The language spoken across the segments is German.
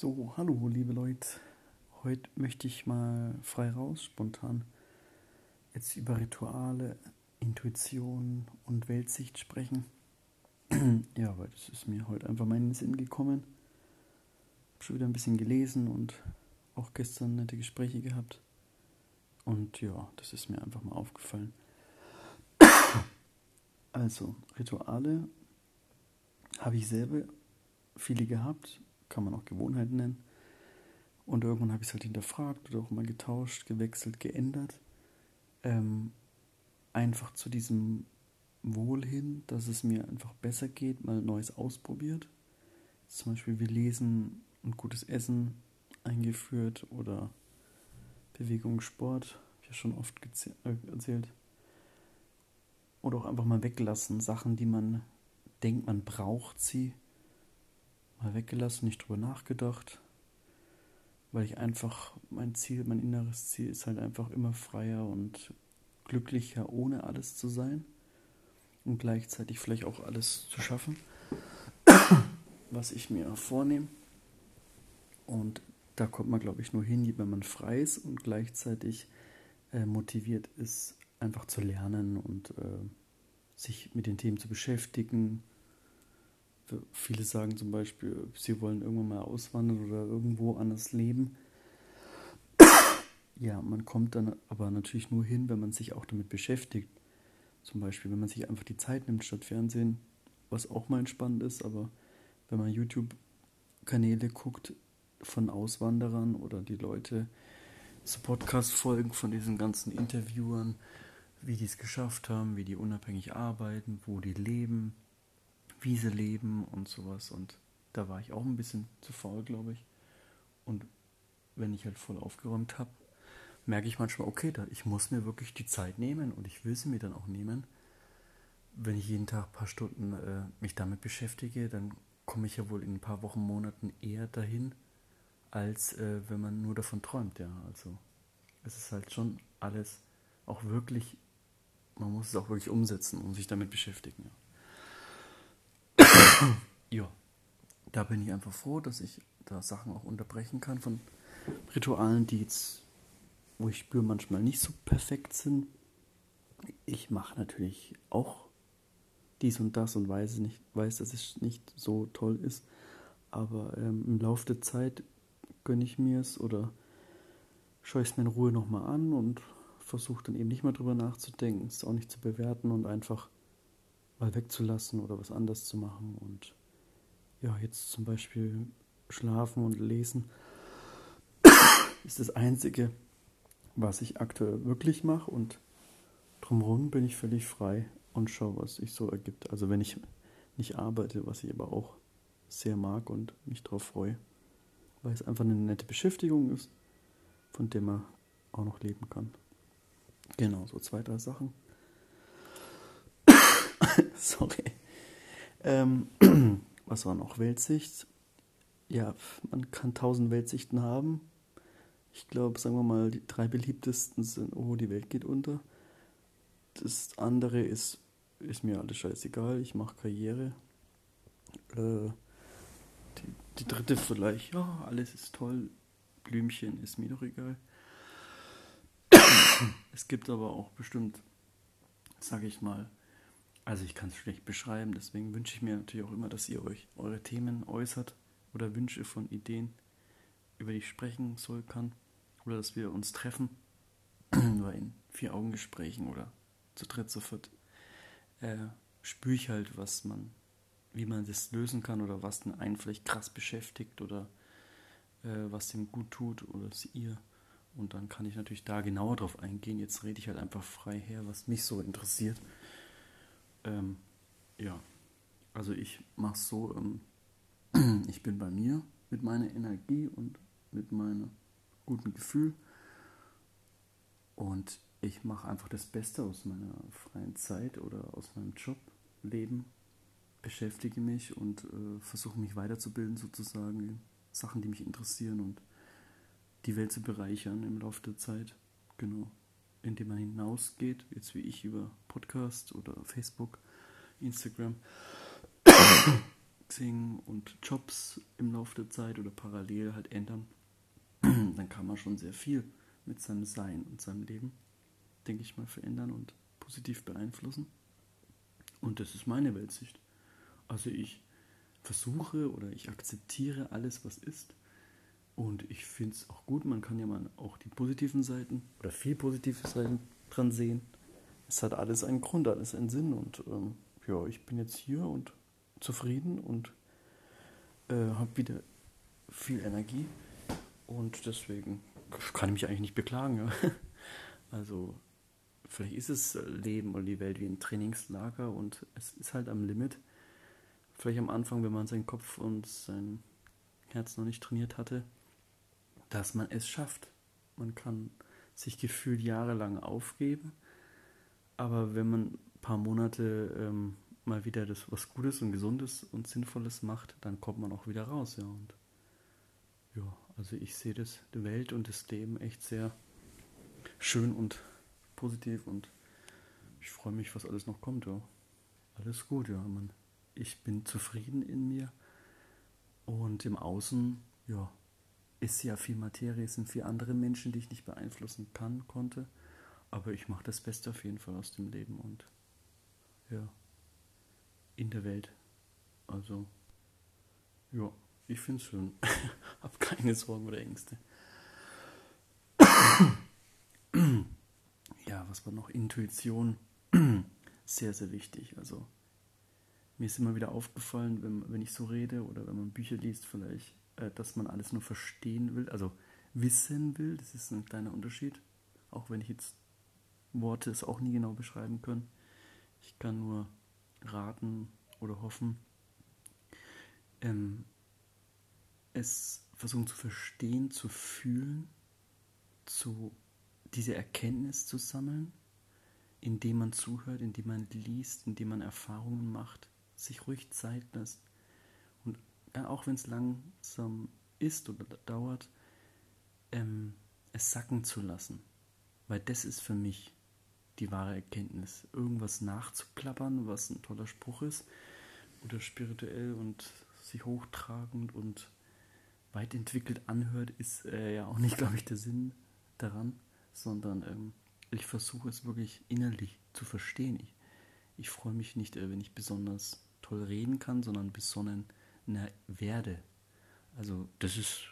So, hallo liebe Leute, heute möchte ich mal frei raus, spontan jetzt über Rituale, Intuition und Weltsicht sprechen. Ja, weil das ist mir heute einfach mal in den Sinn gekommen. Hab schon wieder ein bisschen gelesen und auch gestern nette Gespräche gehabt. Und ja, das ist mir einfach mal aufgefallen. Also, Rituale habe ich selber viele gehabt. Kann man auch Gewohnheiten nennen. Und irgendwann habe ich es halt hinterfragt oder auch mal getauscht, gewechselt, geändert. Einfach zu diesem Wohl hin, dass es mir einfach besser geht, mal Neues ausprobiert. Zum Beispiel wir lesen und gutes Essen eingeführt oder Bewegung, Sport, habe ich ja schon oft erzählt. Oder auch einfach mal weglassen, Sachen, die man denkt, man braucht sie. Mal weggelassen, nicht drüber nachgedacht, weil ich einfach, mein inneres Ziel ist halt einfach immer freier und glücklicher, ohne alles zu sein und gleichzeitig vielleicht auch alles zu schaffen, was ich mir vornehme. Und da kommt man, glaube ich, nur hin, wenn man frei ist und gleichzeitig motiviert ist, einfach zu lernen und sich mit den Themen zu beschäftigen. Viele sagen zum Beispiel, sie wollen irgendwann mal auswandern oder irgendwo anders leben. Ja, man kommt dann aber natürlich nur hin, wenn man sich auch damit beschäftigt. Zum Beispiel, wenn man sich einfach die Zeit nimmt statt Fernsehen, was auch mal entspannend ist, aber wenn man YouTube-Kanäle guckt von Auswanderern oder die Leute, so Podcast-Folgen von diesen ganzen Interviewern, wie die es geschafft haben, wie die unabhängig arbeiten, wo die leben, wie sie leben und sowas, und da war ich auch ein bisschen zu faul, glaube ich, und wenn ich halt voll aufgeräumt habe, merke ich manchmal, okay, ich muss mir wirklich die Zeit nehmen und ich will sie mir dann auch nehmen. Wenn ich jeden Tag ein paar Stunden mich damit beschäftige, dann komme ich ja wohl in ein paar Wochen, Monaten eher dahin, als wenn man nur davon träumt, ja, also es ist halt schon alles auch wirklich, man muss es auch wirklich umsetzen und sich damit beschäftigen, ja. Ja, da bin ich einfach froh, dass ich da Sachen auch unterbrechen kann von Ritualen, die jetzt, wo ich spüre, manchmal nicht so perfekt sind. Ich mache natürlich auch dies und das und weiß, dass es nicht so toll ist, aber im Laufe der Zeit gönne ich mir es oder schaue ich es mir in Ruhe nochmal an und versuche dann eben nicht mehr drüber nachzudenken, es auch nicht zu bewerten und einfach mal wegzulassen oder was anders zu machen. Und ja, jetzt zum Beispiel schlafen und lesen ist das Einzige, was ich aktuell wirklich mache, und drumherum bin ich völlig frei und schaue, was sich so ergibt. Also wenn ich nicht arbeite, was ich aber auch sehr mag und mich drauf freue, weil es einfach eine nette Beschäftigung ist, von der man auch noch leben kann. Genau, so 2, 3 Sachen. Sorry. Was war noch? Weltsicht. Ja, man kann 1000 Weltsichten haben. Ich glaube, sagen wir mal, die 3 beliebtesten sind, oh, die Welt geht unter. Das andere ist mir alles scheißegal, ich mache Karriere. Die 3. vielleicht, ja, alles ist toll, Blümchen ist mir doch egal. Es gibt aber auch bestimmt, sage ich mal, also ich kann es schlecht beschreiben, deswegen wünsche ich mir natürlich auch immer, dass ihr euch eure Themen äußert oder Wünsche von Ideen, über die ich sprechen kann, oder dass wir uns treffen, nur in 4-Augen-Gesprächen oder zu 3, zu 4, spüre ich halt, wie man das lösen kann oder was den einen vielleicht krass beschäftigt oder was dem gut tut oder es ihr. Und dann kann ich natürlich da genauer drauf eingehen. Jetzt rede ich halt einfach frei her, was mich so interessiert. Ja, also ich mache es so, ich bin bei mir mit meiner Energie und mit meinem guten Gefühl und ich mache einfach das Beste aus meiner freien Zeit oder aus meinem Jobleben, beschäftige mich und versuche mich weiterzubilden sozusagen, Sachen, die mich interessieren und die Welt zu bereichern im Laufe der Zeit, genau. Indem man hinausgeht, jetzt wie ich über Podcast oder Facebook, Instagram, Xing und Jobs im Laufe der Zeit oder parallel halt ändern, dann kann man schon sehr viel mit seinem Sein und seinem Leben, denke ich mal, verändern und positiv beeinflussen. Und das ist meine Weltsicht. Also ich versuche oder ich akzeptiere alles, was ist. Und ich finde es auch gut, man kann ja mal auch die positiven Seiten oder viel positive Seiten dran sehen. Es hat alles einen Grund, alles einen Sinn und ja, ich bin jetzt hier und zufrieden und habe wieder viel Energie und deswegen kann ich mich eigentlich nicht beklagen. Ja? Also vielleicht ist es Leben oder die Welt wie ein Trainingslager und es ist halt am Limit. Vielleicht am Anfang, wenn man seinen Kopf und sein Herz noch nicht trainiert hatte, dass man es schafft. Man kann sich gefühlt jahrelang aufgeben, aber wenn man ein paar Monate mal wieder das was Gutes und Gesundes und Sinnvolles macht, dann kommt man auch wieder raus. Ja, und ja, also ich sehe das die Welt und das Leben echt sehr schön und positiv und ich freue mich, was alles noch kommt. Ja. Alles gut, ja. Man, ich bin zufrieden in mir und im Außen, ja, ist ja viel Materie, es sind viele andere Menschen, die ich nicht beeinflussen konnte, aber ich mache das Beste auf jeden Fall aus dem Leben und ja, in der Welt. Also, ja, ich finde es schön. Hab keine Sorgen oder Ängste. Ja, was war noch? Intuition. Sehr, sehr wichtig. Also, mir ist immer wieder aufgefallen, wenn ich so rede oder wenn man Bücher liest vielleicht, dass man alles nur verstehen will, also wissen will. Das ist ein kleiner Unterschied. Auch wenn ich jetzt Worte es auch nie genau beschreiben kann. Ich kann nur raten oder hoffen, es versuchen zu verstehen, zu fühlen, diese Erkenntnis zu sammeln, indem man zuhört, indem man liest, indem man Erfahrungen macht, sich ruhig Zeit lässt und auch wenn es langsam ist oder dauert, es sacken zu lassen, weil das ist für mich die wahre Erkenntnis, irgendwas nachzuklappern, was ein toller Spruch ist oder spirituell und sich hochtragend und weit entwickelt anhört, ist ja auch nicht, glaube ich, der Sinn daran, sondern ich versuche es wirklich innerlich zu verstehen. Ich freue mich nicht, wenn ich besonders toll reden kann, sondern besonnen werde. Also das ist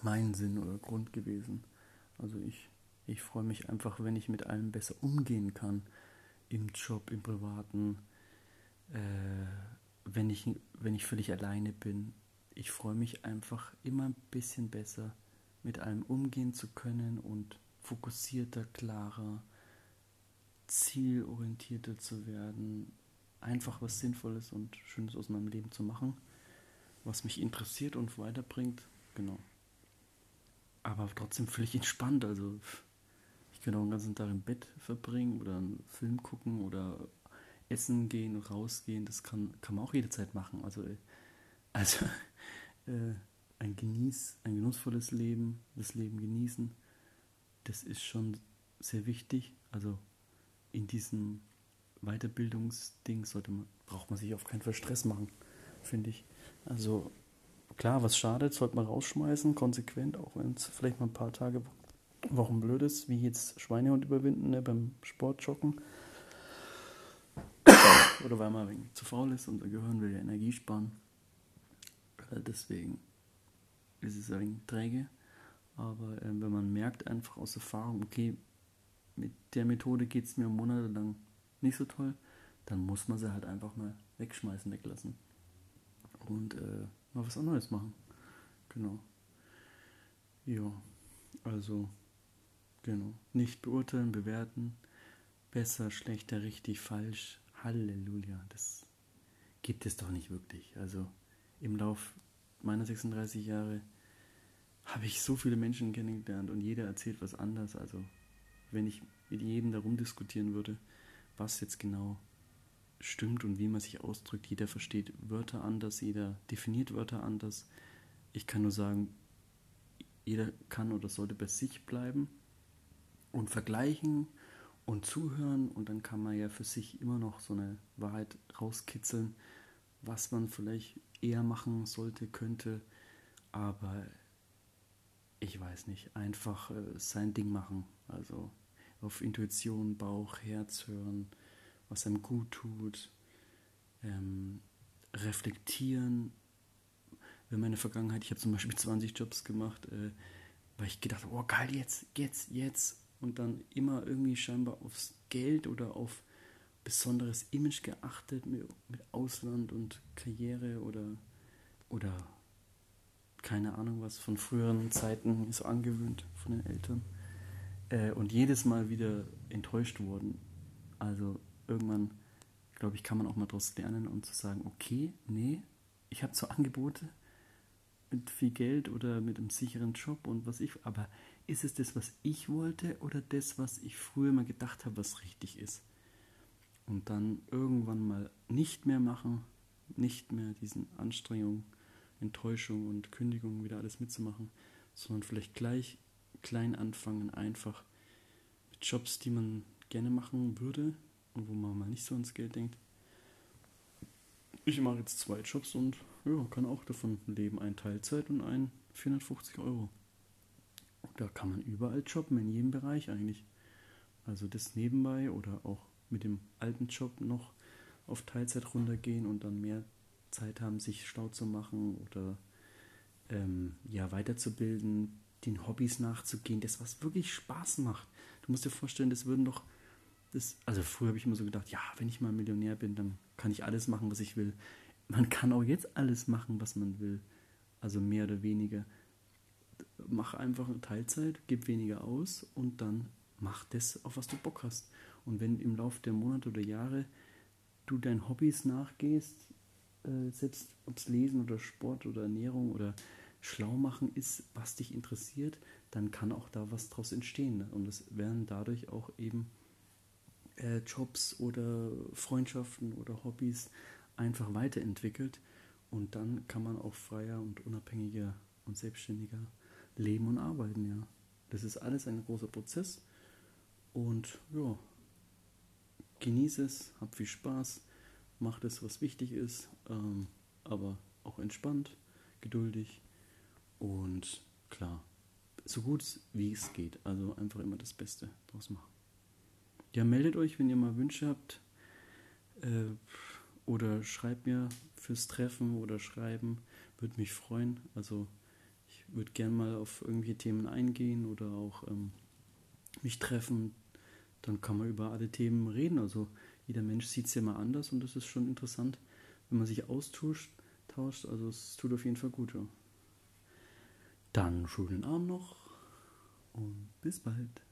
mein Sinn oder Grund gewesen. Also ich freue mich einfach, wenn ich mit allem besser umgehen kann, im Job, im Privaten, wenn ich völlig alleine bin. Ich freue mich einfach immer ein bisschen besser, mit allem umgehen zu können und fokussierter, klarer, zielorientierter zu werden, einfach was Sinnvolles und Schönes aus meinem Leben zu machen, was mich interessiert und weiterbringt, genau. Aber trotzdem völlig entspannt, also ich kann auch den ganzen Tag im Bett verbringen oder einen Film gucken oder essen gehen, rausgehen. Das kann man auch jederzeit machen. Also ein genussvolles Leben, das Leben genießen, das ist schon sehr wichtig. Also in diesem Weiterbildungsding braucht man sich auf keinen Fall Stress machen, finde ich. Also klar, was schadet, sollte man rausschmeißen, konsequent, auch wenn es vielleicht mal ein paar Tage, Wochen blöd ist, wie jetzt Schweinehund überwinden, ne, beim Sportjoggen. Oder weil man wegen zu faul ist, unser Gehirn will ja Energie sparen. Deswegen ist es ein wenig träge. Aber wenn man merkt einfach aus Erfahrung, okay, mit der Methode geht es mir monatelang nicht so toll, dann muss man sie halt einfach mal wegschmeißen, weglassen. Und mal was anderes machen. Genau. Ja, also, genau. Nicht beurteilen, bewerten. Besser, schlechter, richtig, falsch. Halleluja. Das gibt es doch nicht wirklich. Also, im Lauf meiner 36 Jahre habe ich so viele Menschen kennengelernt und jeder erzählt was anderes. Also, wenn ich mit jedem darum diskutieren würde, was jetzt genau stimmt und wie man sich ausdrückt. Jeder versteht Wörter anders, jeder definiert Wörter anders. Ich kann nur sagen, jeder kann oder sollte bei sich bleiben und vergleichen und zuhören und dann kann man ja für sich immer noch so eine Wahrheit rauskitzeln, was man vielleicht eher machen sollte, könnte, aber ich weiß nicht, einfach sein Ding machen, also auf Intuition, Bauch, Herz hören, was einem gut tut, reflektieren. In meiner Vergangenheit, ich habe zum Beispiel 20 Jobs gemacht, weil ich gedacht habe, oh geil, jetzt und dann immer irgendwie scheinbar aufs Geld oder auf besonderes Image geachtet mit Ausland und Karriere oder keine Ahnung was von früheren Zeiten so angewöhnt von den Eltern und jedes Mal wieder enttäuscht worden. Also irgendwann, glaube ich, kann man auch mal daraus lernen und zu sagen, okay, nee, ich habe so Angebote mit viel Geld oder mit einem sicheren Job und aber ist es das, was ich wollte oder das, was ich früher mal gedacht habe, was richtig ist? Und dann irgendwann mal nicht mehr machen, nicht mehr diesen Anstrengungen, Enttäuschung und Kündigung wieder alles mitzumachen, sondern vielleicht gleich klein anfangen, einfach mit Jobs, die man gerne machen würde und wo man mal nicht so ans Geld denkt. Ich mache jetzt 2 Jobs und ja, kann auch davon leben, ein Teilzeit und ein 450 €. Und da kann man überall jobben, in jedem Bereich eigentlich. Also das nebenbei oder auch mit dem alten Job noch auf Teilzeit runtergehen und dann mehr Zeit haben, sich schlau zu machen oder weiterzubilden, den Hobbys nachzugehen, das, was wirklich Spaß macht. Du musst dir vorstellen, also früher habe ich immer so gedacht, ja, wenn ich mal Millionär bin, dann kann ich alles machen, was ich will. Man kann auch jetzt alles machen, was man will. Also mehr oder weniger. Mach einfach eine Teilzeit, gib weniger aus und dann mach das, auf was du Bock hast. Und wenn im Laufe der Monate oder Jahre du deinen Hobbys nachgehst, selbst ob es Lesen oder Sport oder Ernährung oder schlau machen ist, was dich interessiert, dann kann auch da was draus entstehen. Und es werden dadurch auch eben Jobs oder Freundschaften oder Hobbys einfach weiterentwickelt und dann kann man auch freier und unabhängiger und selbstständiger leben und arbeiten, ja. Das ist alles ein großer Prozess und ja, genieße es, hab viel Spaß, mach das, was wichtig ist, aber auch entspannt, geduldig und klar, so gut wie es geht, also einfach immer das Beste draus machen. Ja, meldet euch, wenn ihr mal Wünsche habt oder schreibt mir fürs Treffen oder Schreiben, würde mich freuen. Also ich würde gerne mal auf irgendwelche Themen eingehen oder auch mich treffen, dann kann man über alle Themen reden. Also jeder Mensch sieht es ja mal anders und das ist schon interessant, wenn man sich austauscht, also es tut auf jeden Fall gut. Ja. Dann schönen Abend noch und bis bald.